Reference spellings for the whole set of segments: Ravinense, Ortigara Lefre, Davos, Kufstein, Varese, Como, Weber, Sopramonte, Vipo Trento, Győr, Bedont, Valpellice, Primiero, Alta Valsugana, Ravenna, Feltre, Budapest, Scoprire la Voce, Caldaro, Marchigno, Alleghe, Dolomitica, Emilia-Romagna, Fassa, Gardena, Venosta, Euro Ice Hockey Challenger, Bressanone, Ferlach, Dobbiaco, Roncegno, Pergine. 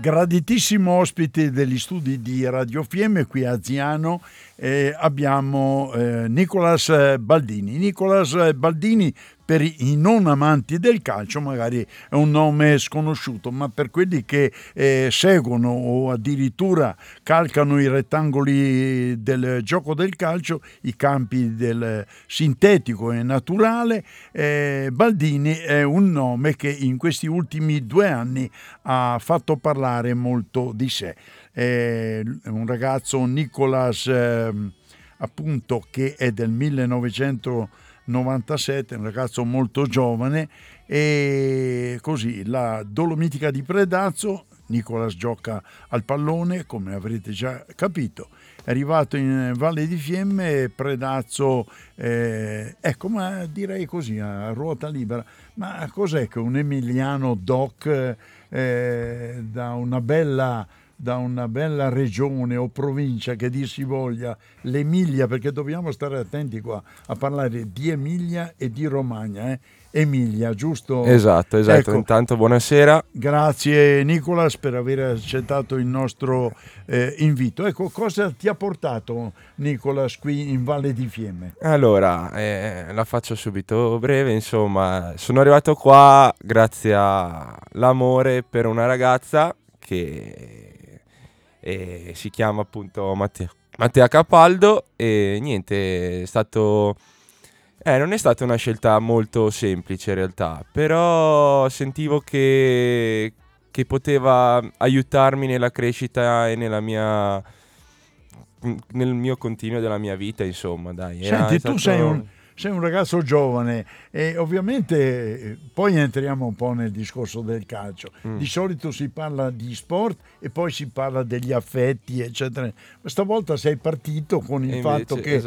Graditissimo ospite degli studi di Radio Fiemme qui a Ziano, abbiamo Nicolas Baldini. Nicolas Baldini, per i non amanti del calcio magari è un nome sconosciuto, ma per quelli che seguono o addirittura calcano i rettangoli del gioco del calcio, i campi del sintetico e naturale, Baldini è un nome che in questi ultimi 2 anni ha fatto parlare molto di sé. È un ragazzo, Nicolas, appunto, che è del 1997, un ragazzo molto giovane, e così la Dolomitica di Predazzo. Nicolas gioca al pallone, come avrete già capito. È arrivato in Valle di Fiemme, Predazzo, ecco, ma direi così a ruota libera. Ma cos'è che un emiliano doc da una bella regione o provincia che dir si voglia, l'Emilia, perché dobbiamo stare attenti qua a parlare di Emilia e di Romagna, Emilia, giusto? Esatto, ecco. Intanto buonasera. Grazie Nicolas per aver accettato il nostro invito. Ecco, cosa ti ha portato Nicolas qui in Valle di Fiemme? Allora, la faccio subito breve, insomma, sono arrivato qua grazie all'amore per una ragazza che si chiama appunto Matteo Capaldo, e niente, non è stata una scelta molto semplice in realtà, però sentivo che poteva aiutarmi nella crescita e nel mio continuo della mia vita, insomma, dai. Senti, tu sei un ragazzo giovane e ovviamente poi entriamo un po' nel discorso del calcio. Di solito si parla di sport e poi si parla degli affetti, eccetera. Stavolta sei partito con il fatto che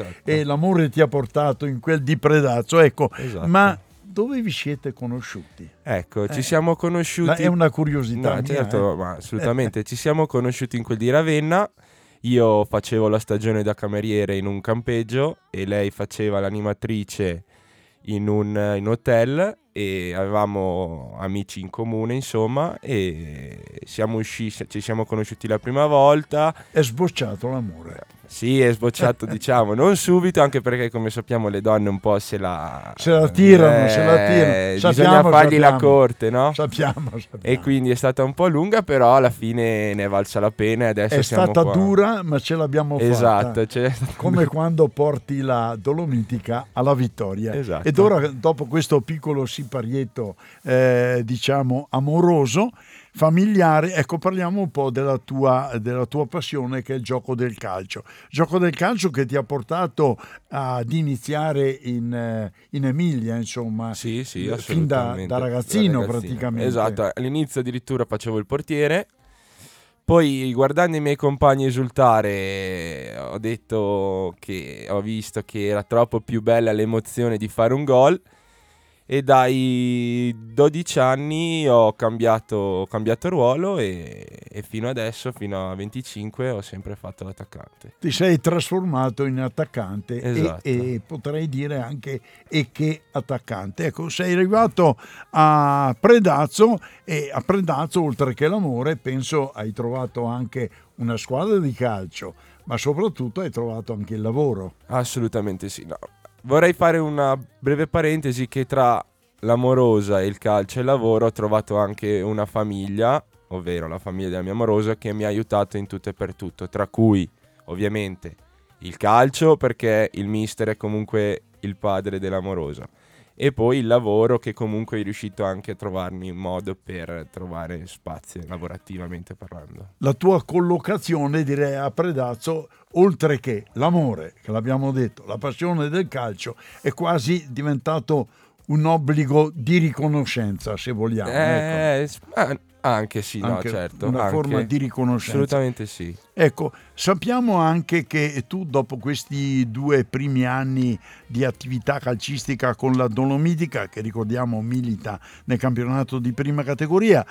l'amore ti ha portato in quel di Predazzo, ecco. Esatto. Ma dove vi siete conosciuti? Ecco, ci siamo conosciuti... Ma è una curiosità. No, certo, ma assolutamente. Ci siamo conosciuti in quel di Ravenna. Io facevo la stagione da cameriere in un campeggio e lei faceva l'animatrice in un hotel, e avevamo amici in comune, insomma, e ci siamo conosciuti la prima volta. È sbocciato l'amore. Sì, è sbocciato, diciamo, non subito, anche perché, come sappiamo, le donne un po' se la tirano. Bisogna fargli la corte, no? Sappiamo. E quindi è stata un po' lunga, però alla fine ne è valsa la pena e adesso siamo qua. È stata dura, ma ce l'abbiamo fatta. Esatto. Come quando porti la Dolomitica alla vittoria. Esatto. Ed ora, dopo questo piccolo siparietto, diciamo, amoroso, familiare, ecco, parliamo un po' della tua passione, che è il gioco del calcio. Gioco del calcio che ti ha portato ad iniziare in Emilia, insomma. Sì, fin da ragazzino praticamente. Esatto, all'inizio addirittura facevo il portiere, poi guardando i miei compagni esultare ho visto che era troppo più bella l'emozione di fare un gol. E dai 12 anni ho cambiato ruolo e fino adesso, fino a 25, ho sempre fatto l'attaccante. Ti sei trasformato in attaccante. Esatto. e potrei dire anche che attaccante. Ecco, sei arrivato a Predazzo e a Predazzo, oltre che l'amore, penso hai trovato anche una squadra di calcio, ma soprattutto hai trovato anche il lavoro. Assolutamente sì, no. Vorrei fare una breve parentesi che tra l'amorosa e il calcio e il lavoro ho trovato anche una famiglia, ovvero la famiglia della mia amorosa, che mi ha aiutato in tutto e per tutto, tra cui ovviamente il calcio, perché il mister è comunque il padre dell'amorosa, e poi il lavoro, che comunque è riuscito anche a trovarmi in modo per trovare spazio lavorativamente parlando. La tua collocazione, direi, a Predazzo, oltre che l'amore, che l'abbiamo detto, la passione del calcio, è quasi diventato un obbligo di riconoscenza, se vogliamo. Ecco. Anche sì, anche no, certo. Una anche forma di riconoscenza. Assolutamente sì. Ecco, sappiamo anche che tu dopo questi 2 primi anni di attività calcistica con la Dolomitica, che ricordiamo milita nel campionato di prima categoria,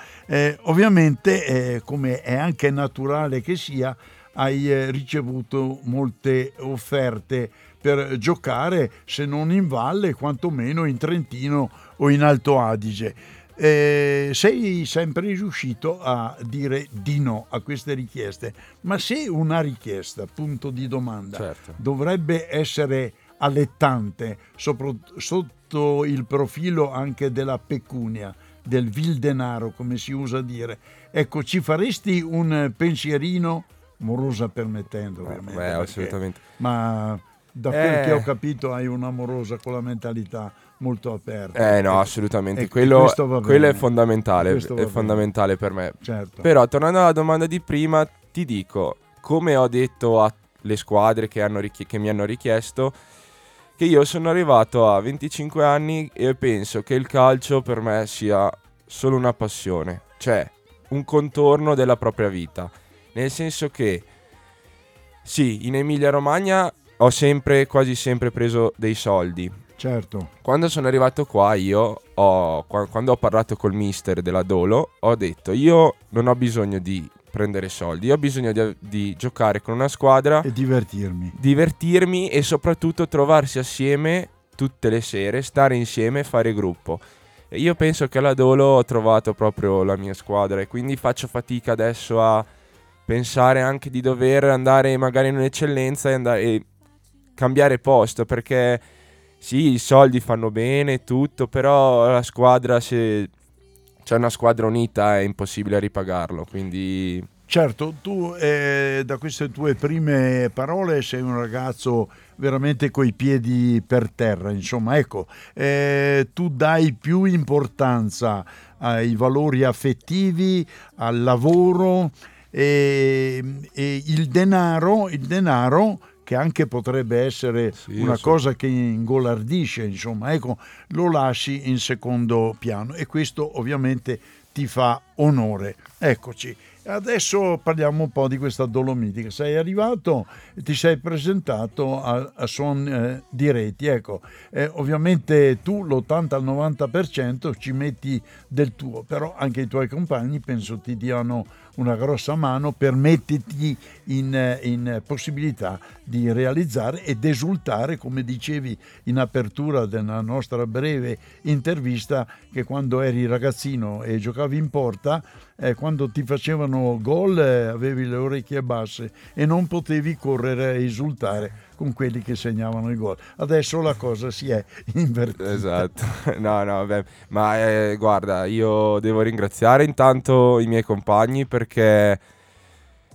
ovviamente, come è anche naturale che sia, hai ricevuto molte offerte per giocare, se non in valle, quantomeno in Trentino o in Alto Adige. Sei sempre riuscito a dire di no a queste richieste, ma se una richiesta, punto di domanda, certo, dovrebbe essere allettante sotto il profilo anche della pecunia, del vil denaro, come si usa dire, ecco, ci faresti un pensierino, morosa permettendo ovviamente, perché, assolutamente, ma da quel che ho capito hai una morosa con la mentalità molto aperta. No, assolutamente, quello è fondamentale, per me. Certo. Però tornando alla domanda di prima, ti dico, come ho detto alle squadre che mi hanno richiesto, che io sono arrivato a 25 anni e penso che il calcio per me sia solo una passione, cioè un contorno della propria vita, nel senso che sì, in Emilia-Romagna ho sempre, quasi sempre preso dei soldi. Certo. Quando sono arrivato qua, quando ho parlato col mister della Dolo, ho detto: io non ho bisogno di prendere soldi, io ho bisogno di giocare con una squadra e divertirmi e soprattutto trovarsi assieme tutte le sere, stare insieme, fare gruppo. E io penso che alla Dolo ho trovato proprio la mia squadra e quindi faccio fatica adesso a pensare anche di dover andare magari in un'eccellenza e cambiare posto, perché sì, i soldi fanno bene, tutto, però la squadra, se c'è una squadra unita, è impossibile ripagarlo, quindi... Certo, tu da queste tue prime parole sei un ragazzo veramente coi piedi per terra, insomma, ecco, tu dai più importanza ai valori affettivi, al lavoro e il denaro che anche potrebbe essere cosa che ingolardisce, insomma, ecco, lo lasci in secondo piano e questo ovviamente ti fa onore. Eccoci, adesso parliamo un po' di questa Dolomitica. Sei arrivato, ti sei presentato a suon di reti, ecco, ovviamente tu l'80-90% ci metti del tuo, però anche i tuoi compagni penso ti diano una grossa mano per metterti in possibilità di realizzare ed esultare, come dicevi in apertura della nostra breve intervista, che quando eri ragazzino e giocavi in porta, quando ti facevano gol avevi le orecchie basse e non potevi correre e esultare con quelli che segnavano i gol. Adesso la cosa si è invertita. Esatto. Guarda, io devo ringraziare intanto i miei compagni, perché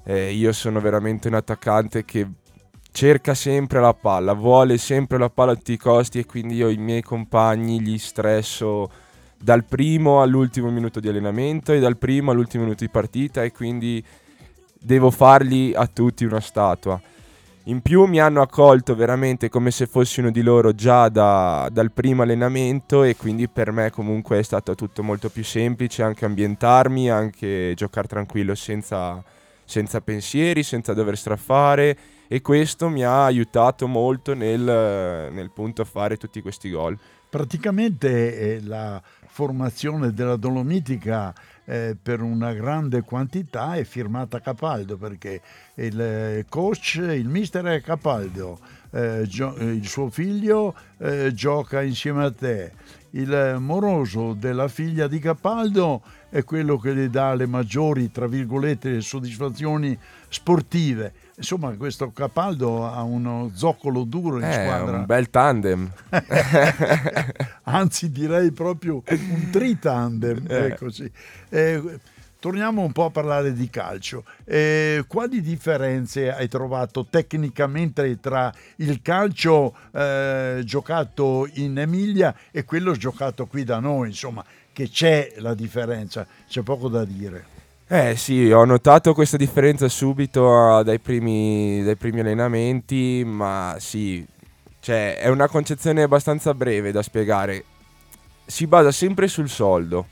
io sono veramente un attaccante che cerca sempre la palla, vuole sempre la palla a tutti i costi, e quindi io i miei compagni li stresso dal primo all'ultimo minuto di allenamento e dal primo all'ultimo minuto di partita, e quindi devo fargli a tutti una statua. In più mi hanno accolto veramente come se fossi uno di loro già dal primo allenamento, e quindi per me comunque è stato tutto molto più semplice, anche ambientarmi, anche giocare tranquillo senza pensieri, senza dover straffare, e questo mi ha aiutato molto nel punto a fare tutti questi gol. Praticamente la formazione della Dolomitica per una grande quantità è firmata Capaldo, perché il coach, il mister è Capaldo, il suo figlio gioca insieme a te, il moroso della figlia di Capaldo è quello che le dà le maggiori, tra virgolette, soddisfazioni sportive. Insomma, questo Capaldo ha uno zoccolo duro in squadra. È un bel tandem. Anzi, direi proprio un tritandem. Ecco, sì. Torniamo un po' a parlare di calcio. Quali differenze hai trovato tecnicamente tra il calcio giocato in Emilia e quello giocato qui da noi? Insomma, che c'è la differenza, c'è poco da dire. Sì, ho notato questa differenza subito dai primi allenamenti, ma sì, cioè, è una concezione abbastanza breve da spiegare. Si basa sempre sul soldo.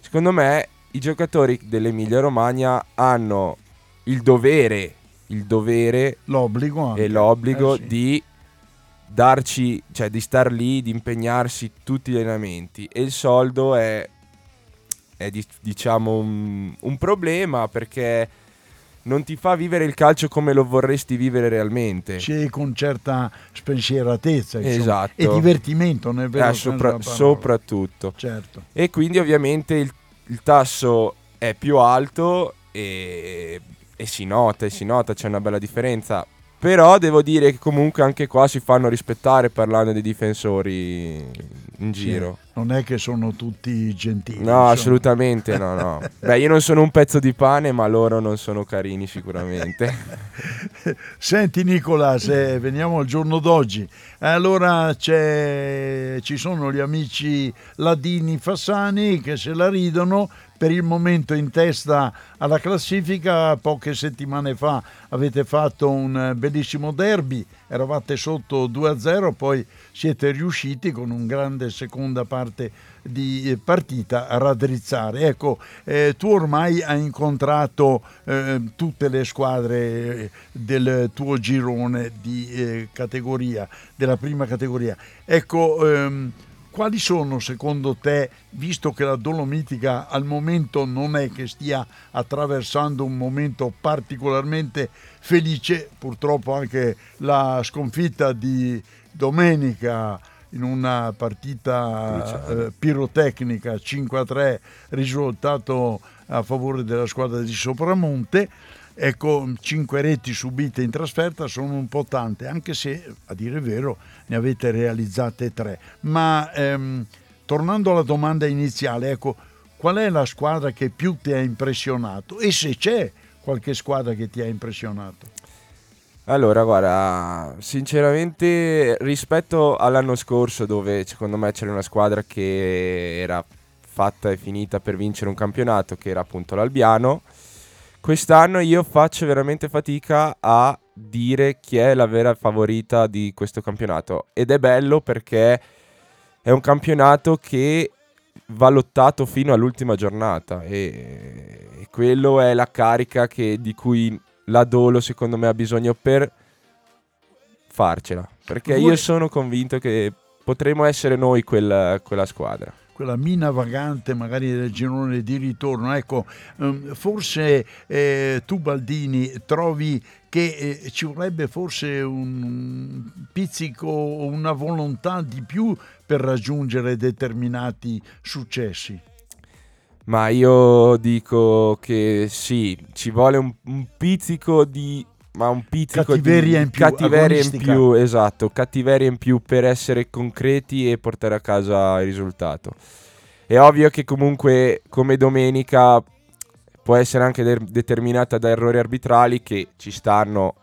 Secondo me i giocatori dell'Emilia-Romagna hanno il dovere l'obbligo anche. E l'obbligo sì. di darci, cioè di star lì, di impegnarsi tutti gli allenamenti, e il soldo è diciamo un problema, perché non ti fa vivere il calcio come lo vorresti vivere realmente. C'è con certa spensieratezza, insomma, esatto. E divertimento nel vero soprattutto. Certo. E quindi ovviamente il tasso è più alto e si nota, c'è una bella differenza. Però devo dire che comunque anche qua si fanno rispettare, parlando di difensori in giro. Non è che sono tutti gentili. No, insomma. Assolutamente no. Beh, io non sono un pezzo di pane, ma loro non sono carini sicuramente. Senti Nicola, se veniamo al giorno d'oggi. Allora ci sono gli amici Ladini Fassani che se la ridono. Per il momento in testa alla classifica, poche settimane fa avete fatto un bellissimo derby, eravate sotto 2-0, poi siete riusciti con un grande seconda parte di partita a raddrizzare. Ecco, tu ormai hai incontrato tutte le squadre del tuo girone di categoria, della prima categoria. Ecco, quali sono secondo te, visto che la Dolomitica al momento non è che stia attraversando un momento particolarmente felice, purtroppo anche la sconfitta di domenica in una partita pirotecnica 5-3, risultato a favore della squadra di Sopramonte, ecco, 5 reti subite in trasferta sono un po' tante, anche se a dire il vero ne avete realizzate 3, ma tornando alla domanda iniziale, ecco, qual è la squadra che più ti ha impressionato, e se c'è qualche squadra che ti ha impressionato? Allora guarda, sinceramente rispetto all'anno scorso, dove secondo me c'era una squadra che era fatta e finita per vincere un campionato, che era appunto l'Albiano, quest'anno io faccio veramente fatica a dire chi è la vera favorita di questo campionato, ed è bello perché è un campionato che va lottato fino all'ultima giornata, e quello è la carica di cui la Dolo secondo me ha bisogno per farcela, perché io sono convinto che potremo essere noi quella squadra. Quella mina vagante magari del girone di ritorno, ecco, forse tu Baldini trovi che ci vorrebbe forse un pizzico, una volontà di più per raggiungere determinati successi? Ma io dico che sì, ci vuole un pizzico di... ma un pizzico cattiveria di in più, cattiveria in più, esatto, cattiveria in più per essere concreti e portare a casa il risultato. È ovvio che comunque come domenica può essere anche determinata da errori arbitrali che ci stanno,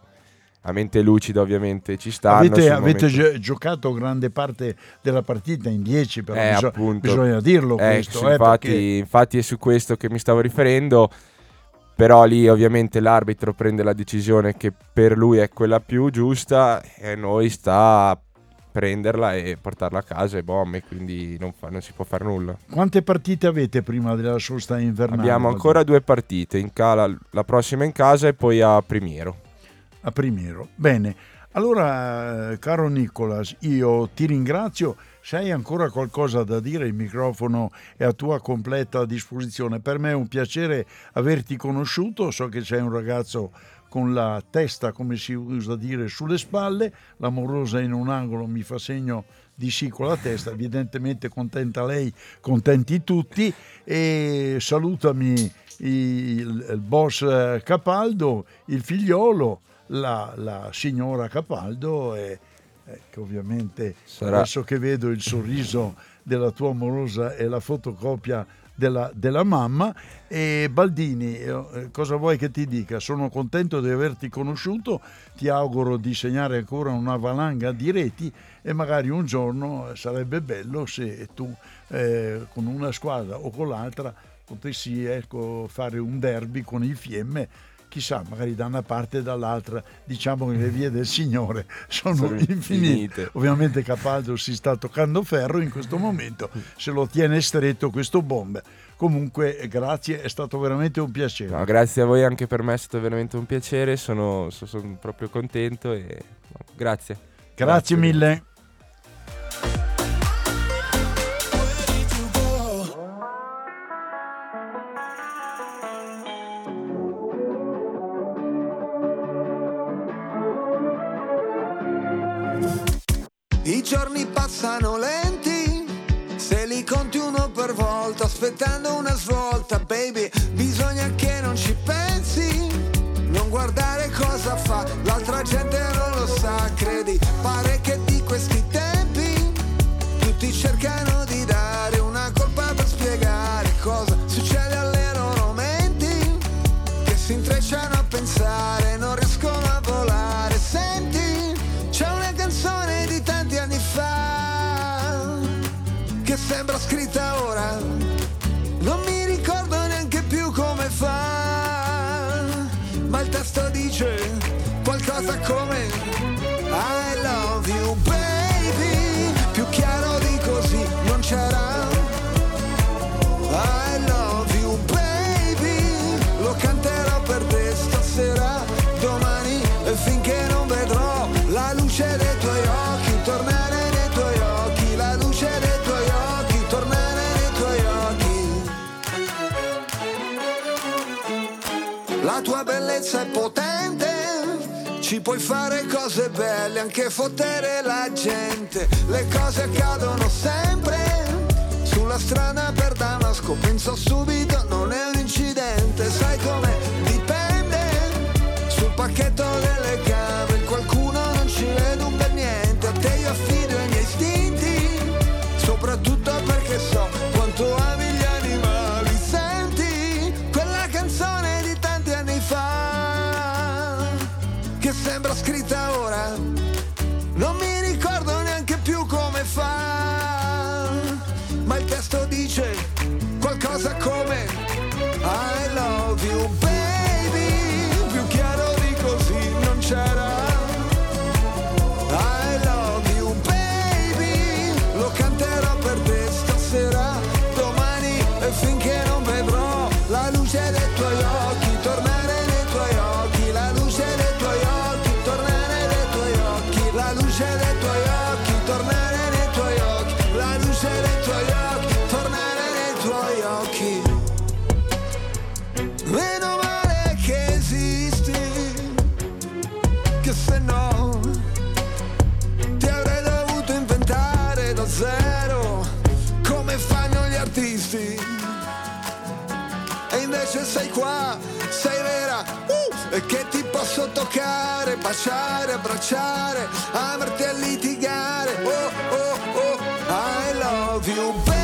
a mente lucida ovviamente ci stanno. Avete giocato grande parte della partita in 10, però bisogna dirlo questo. Infatti è su questo che mi stavo riferendo. Però lì ovviamente l'arbitro prende la decisione che per lui è quella più giusta, e noi sta a prenderla e portarla a casa e bombe, quindi non si può fare nulla. Quante partite avete prima della sosta invernale? Abbiamo ancora 2 partite, in cala la prossima in casa e poi a Primiero. A Primiero, bene. Allora caro Nicolas, io ti ringrazio. Se hai ancora qualcosa da dire, il microfono è a tua completa disposizione. Per me è un piacere averti conosciuto, so che sei un ragazzo con la testa, come si usa dire, sulle spalle, l'amorosa in un angolo mi fa segno di sì con la testa, evidentemente contenta lei, contenti tutti, e salutami il boss Capaldo, il figliolo, la signora Capaldo che ovviamente adesso che vedo il sorriso della tua amorosa e la fotocopia della mamma. E Baldini, cosa vuoi che ti dica? Sono contento di averti conosciuto, ti auguro di segnare ancora una valanga di reti, e magari un giorno sarebbe bello se tu con una squadra o con l'altra potessi fare un derby con il Fiemme chissà, magari da una parte e dall'altra, diciamo che le vie del Signore sono infinite. Ovviamente Capaldo si sta toccando ferro in questo momento, se lo tiene stretto questo bomber. Comunque grazie, è stato veramente un piacere. No, grazie a voi, anche per me è stato veramente un piacere, sono proprio contento e grazie mille. I giorni passano lenti, se li conti uno per volta, aspettando una svolta, baby, bisogna che non ci pensi, non guardare cosa fa, l'altra gente non lo sa, credi, pare che di questi tempi, tutti cercano di dare una colpa per spiegare cosa succede alle loro menti, che si intrecciano a pensare, non riescono a volare, senti, c'è una canzone di tanti anni fa che sembra scritta ora, non mi ricordo neanche più come fa, ma il testo dice qualcosa come I love you baby, più chiaro di così non c'era, I love you baby, lo canterò per te stasera, domani e finché non vedrò la luce dei tuoi occhi tornare. La tua bellezza è potente, ci puoi fare cose belle, anche fottere la gente. Le cose accadono sempre, sulla strada per Damasco, penso subito, non è un incidente. Sai com'è? Dipende, sul pacchetto delle gambe qualcuno non ci vede un bel niente. A te io affido i miei istinti, soprattutto perché so quanto ami gli animali. Senti quella canzone che sembra scritta ora, non mi ricordo neanche più come fa, ma il testo dice qualcosa come I love you baby, più chiaro di così non c'era, I love you baby, lo canterò per te stasera, domani e finché non vedrò la luce dei tuoi occhi tornare. Meno male che esisti, che se no ti avrei dovuto inventare da zero come fanno gli artisti, e invece sei qua, sei vera, e che ti posso toccare, baciare, abbracciare, amarti a litigare, oh oh oh, I love you baby.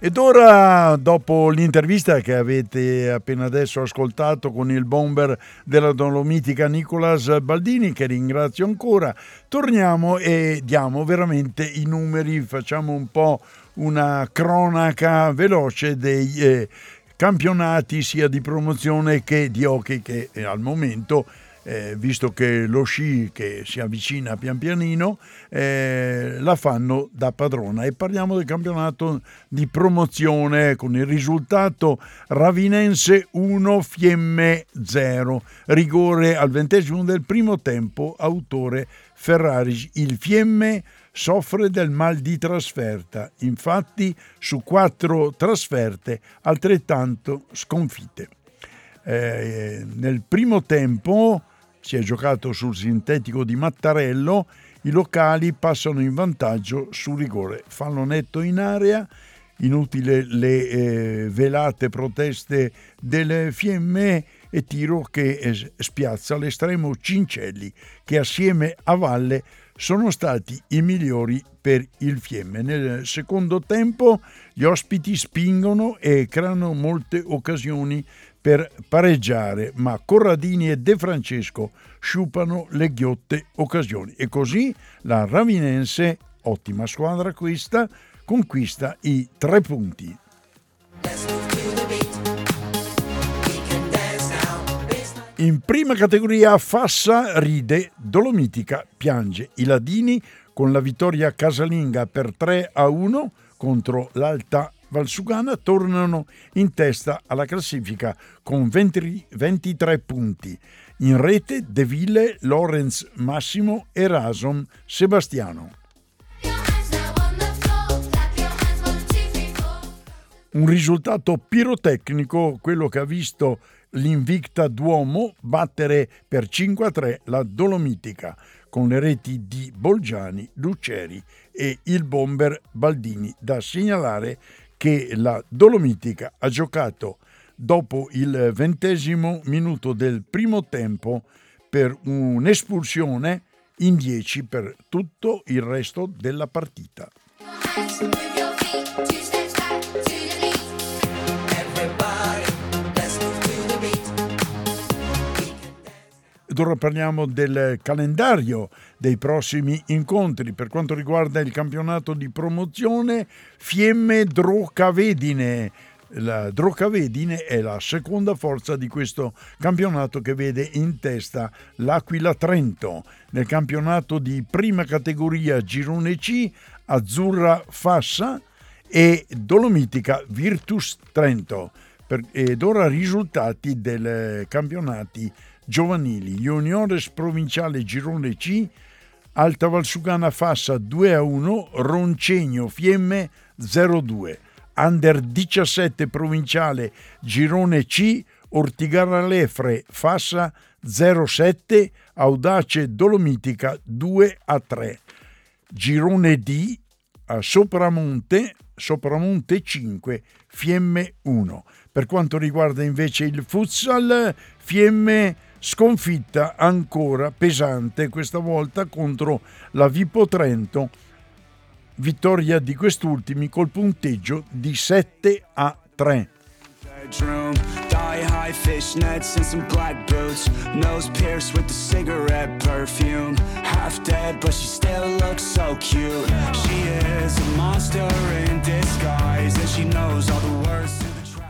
Ed ora, dopo l'intervista che avete appena adesso ascoltato con il bomber della Dolomitica Nicolas Baldini, che ringrazio ancora, torniamo e diamo veramente i numeri, facciamo un po' una cronaca veloce dei campionati sia di promozione che di hockey, che al momento... visto che lo sci che si avvicina pian pianino la fanno da padrona, e parliamo del campionato di promozione con il risultato Ravinense 1 Fiemme 0, rigore al 20° del primo tempo, autore Ferrari. Il Fiemme soffre del mal di trasferta, infatti su 4 trasferte altrettanto sconfitte. Nel primo tempo si è giocato sul sintetico di Mattarello, i locali passano in vantaggio su rigore, fallo netto in area, inutile le velate proteste delle Fiemme e tiro che spiazza l'estremo Cincelli, che assieme a Valle sono stati i migliori per il Fiemme. Nel secondo tempo gli ospiti spingono e creano molte occasioni per pareggiare, ma Corradini e De Francesco sciupano le ghiotte occasioni, e così la Ravinense, ottima squadra questa, conquista i 3 punti. In prima categoria Fassa ride, Dolomitica piange. I ladini con la vittoria casalinga per 3-1 contro l'Alta Valsugana tornano in testa alla classifica con 23 punti. In rete De Ville, Lorenz Massimo e Rasom Sebastiano. Un risultato pirotecnico, quello che ha visto l'invicta Duomo battere per 5-3 la Dolomitica, con le reti di Bolgiani, Luceri e il bomber Baldini. Da segnalare che la Dolomitica ha giocato dopo il 20° minuto del primo tempo per un'espulsione in 10 per tutto il resto della partita. Ed ora parliamo del calendario dei prossimi incontri. Per quanto riguarda il campionato di promozione, Fiemme Drocavedine. La Drocavedine è la seconda forza di questo campionato, che vede in testa l'Aquila Trento. Nel campionato di prima categoria Girone C, Azzurra Fassa e Dolomitica Virtus Trento. Ed ora risultati del campionati giovanili. Juniores provinciale Girone C, Alta Valsugana Fassa 2-1, Roncegno Fiemme 0-2. Under 17 provinciale Girone C, Ortigara Lefre Fassa 0-7, Audace Dolomitica 2-3. Girone D, a Sopramonte 5, Fiemme 1. Per quanto riguarda invece il futsal, Fiemme sconfitta ancora pesante, questa volta contro la Vipo Trento. Vittoria di quest'ultimi col punteggio di 7-3.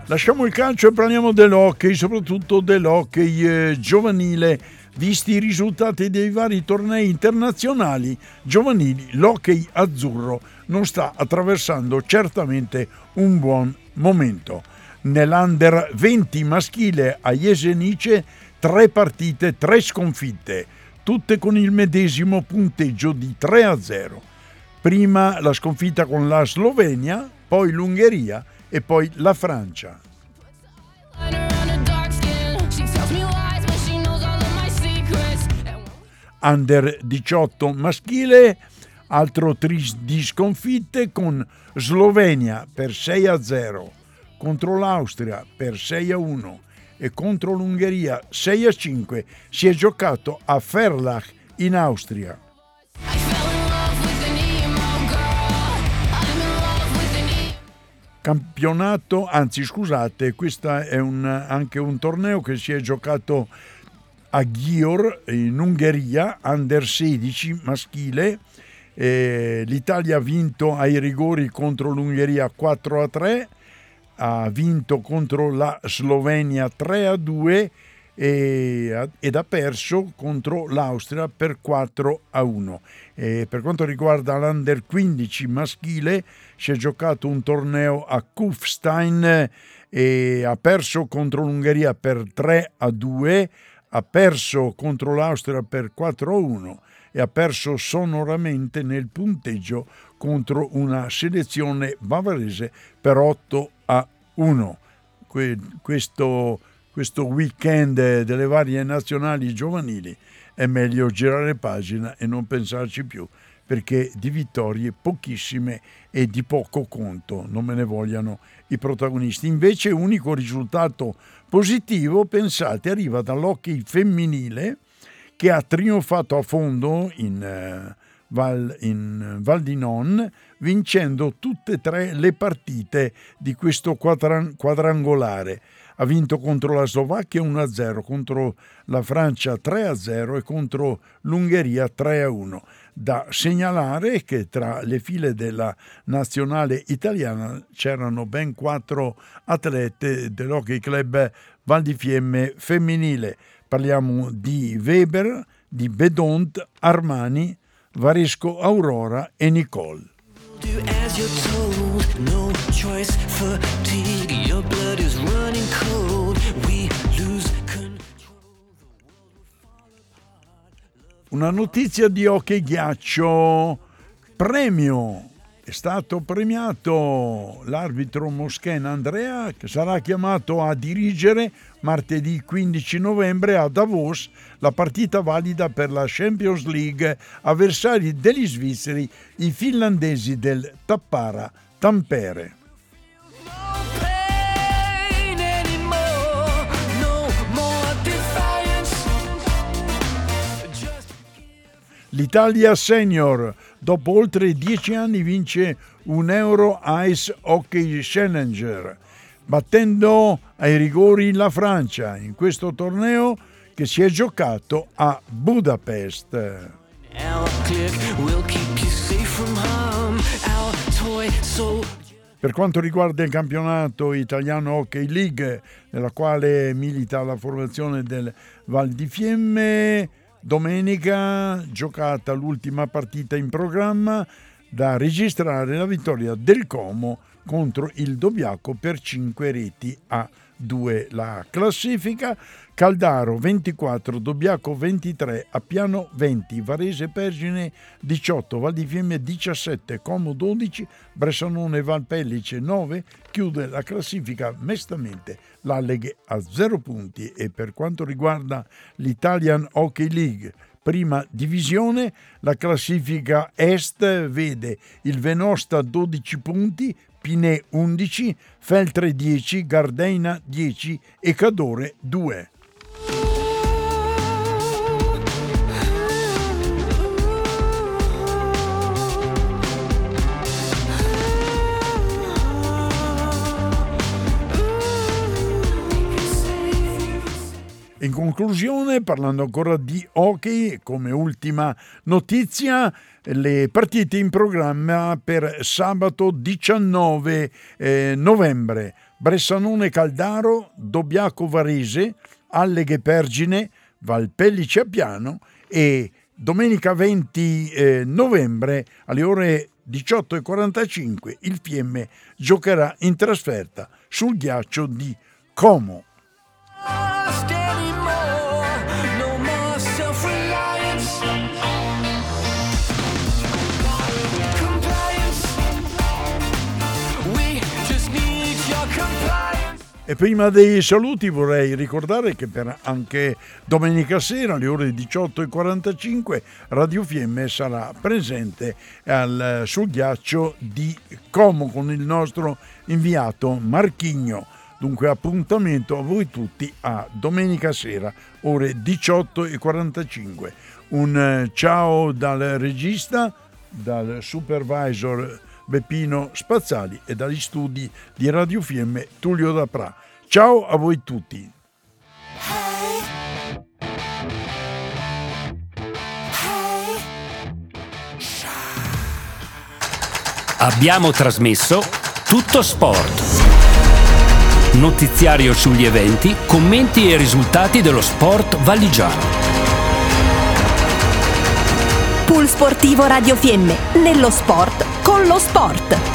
Lasciamo il calcio e parliamo dell'hockey, soprattutto dell'hockey giovanile. Visti i risultati dei vari tornei internazionali giovanili, l'hockey azzurro non sta attraversando certamente un buon momento. Nell'Under 20 maschile a Jesenice 3 partite, 3 sconfitte, tutte con il medesimo punteggio di 3-0. Prima la sconfitta con la Slovenia, poi l'Ungheria e poi la Francia. Under 18 maschile, altro tris di sconfitte con Slovenia per 6-0, contro l'Austria per 6-1 e contro l'Ungheria 6-5. Si è giocato a Ferlach in Austria. Questo è anche un torneo che si è giocato a Győr in Ungheria, Under 16 maschile. L'Italia ha vinto ai rigori contro l'Ungheria 4-3, ha vinto contro la Slovenia 3-2 ed ha perso contro l'Austria per 4-1. Per quanto riguarda l'Under 15 maschile, si è giocato un torneo a Kufstein e ha perso contro l'Ungheria per 3-2, ha perso contro l'Austria per 4-1 e ha perso sonoramente nel punteggio contro una selezione bavarese per 8-1. Questo weekend delle varie nazionali giovanili è meglio girare pagina e non pensarci più, perché di vittorie pochissime e di poco conto, non me ne vogliano i protagonisti. Invece unico risultato positivo, pensate, arriva dall'hockey femminile, che ha trionfato a fondo in Val di Non, vincendo tutte e 3 le partite di questo quadrangolare. Ha vinto contro la Slovacchia 1-0, contro la Francia 3-0 e contro l'Ungheria 3-1. Da segnalare che tra le file della nazionale italiana c'erano ben 4 atlete dell'Hockey Club Val di Fiemme femminile. Parliamo di Weber, di Bedont, Armani, Varesco Aurora e Nicole. Do as you're told, no choice, fatigue, your blood is running cold, we lose control. Una notizia di hockey ghiaccio, premio, è stato premiato l'arbitro Moschena Andrea, che sarà chiamato a dirigere martedì 15 novembre a Davos la partita valida per la Champions League, avversari degli svizzeri, i finlandesi del Tappara Tampere. L'Italia Senior, dopo oltre 10 anni, vince un Euro Ice Hockey Challenger, battendo ai rigori la Francia in questo torneo che si è giocato a Budapest. Per quanto riguarda il campionato italiano Hockey League, nella quale milita la formazione del Val di Fiemme, domenica giocata l'ultima partita in programma, da registrare la vittoria del Como contro il Dobbiaco per 5-2. La classifica: Caldaro 24, Dobbiaco 23, Appiano 20, Varese Pergine 18, Val di Fiemme 17, Como 12, Bressanone Valpellice 9. Chiude la classifica mestamente l'Alleghe a 0 punti. E per quanto riguarda l'Italian Hockey League Prima Divisione, la classifica est vede il Venosta 12 punti, Pinè 11, Feltre 10, Gardena 10 e Cadore 2. In conclusione, parlando ancora di hockey, come ultima notizia, le partite in programma per sabato 19 novembre: Bressanone Caldaro, Dobbiaco Varese, Alleghe Pergine, Valpellice Appiano, e domenica 20 novembre alle ore 18:45 il Fiemme giocherà in trasferta sul ghiaccio di Como. E prima dei saluti vorrei ricordare che per anche domenica sera alle ore 18:45 Radio Fiemme sarà presente sul ghiaccio di Como con il nostro inviato Marchigno. Dunque appuntamento a voi tutti a domenica sera ore 18:45. Un ciao dal regista, dal supervisor Beppino Spazzali e dagli studi di Radio Fiemme Tullio D'Aprà. Ciao a voi tutti. Abbiamo trasmesso Tutto Sport, notiziario sugli eventi, commenti e risultati dello sport valigiano. Pool sportivo Radio Fiemme, nello sport, con lo sport.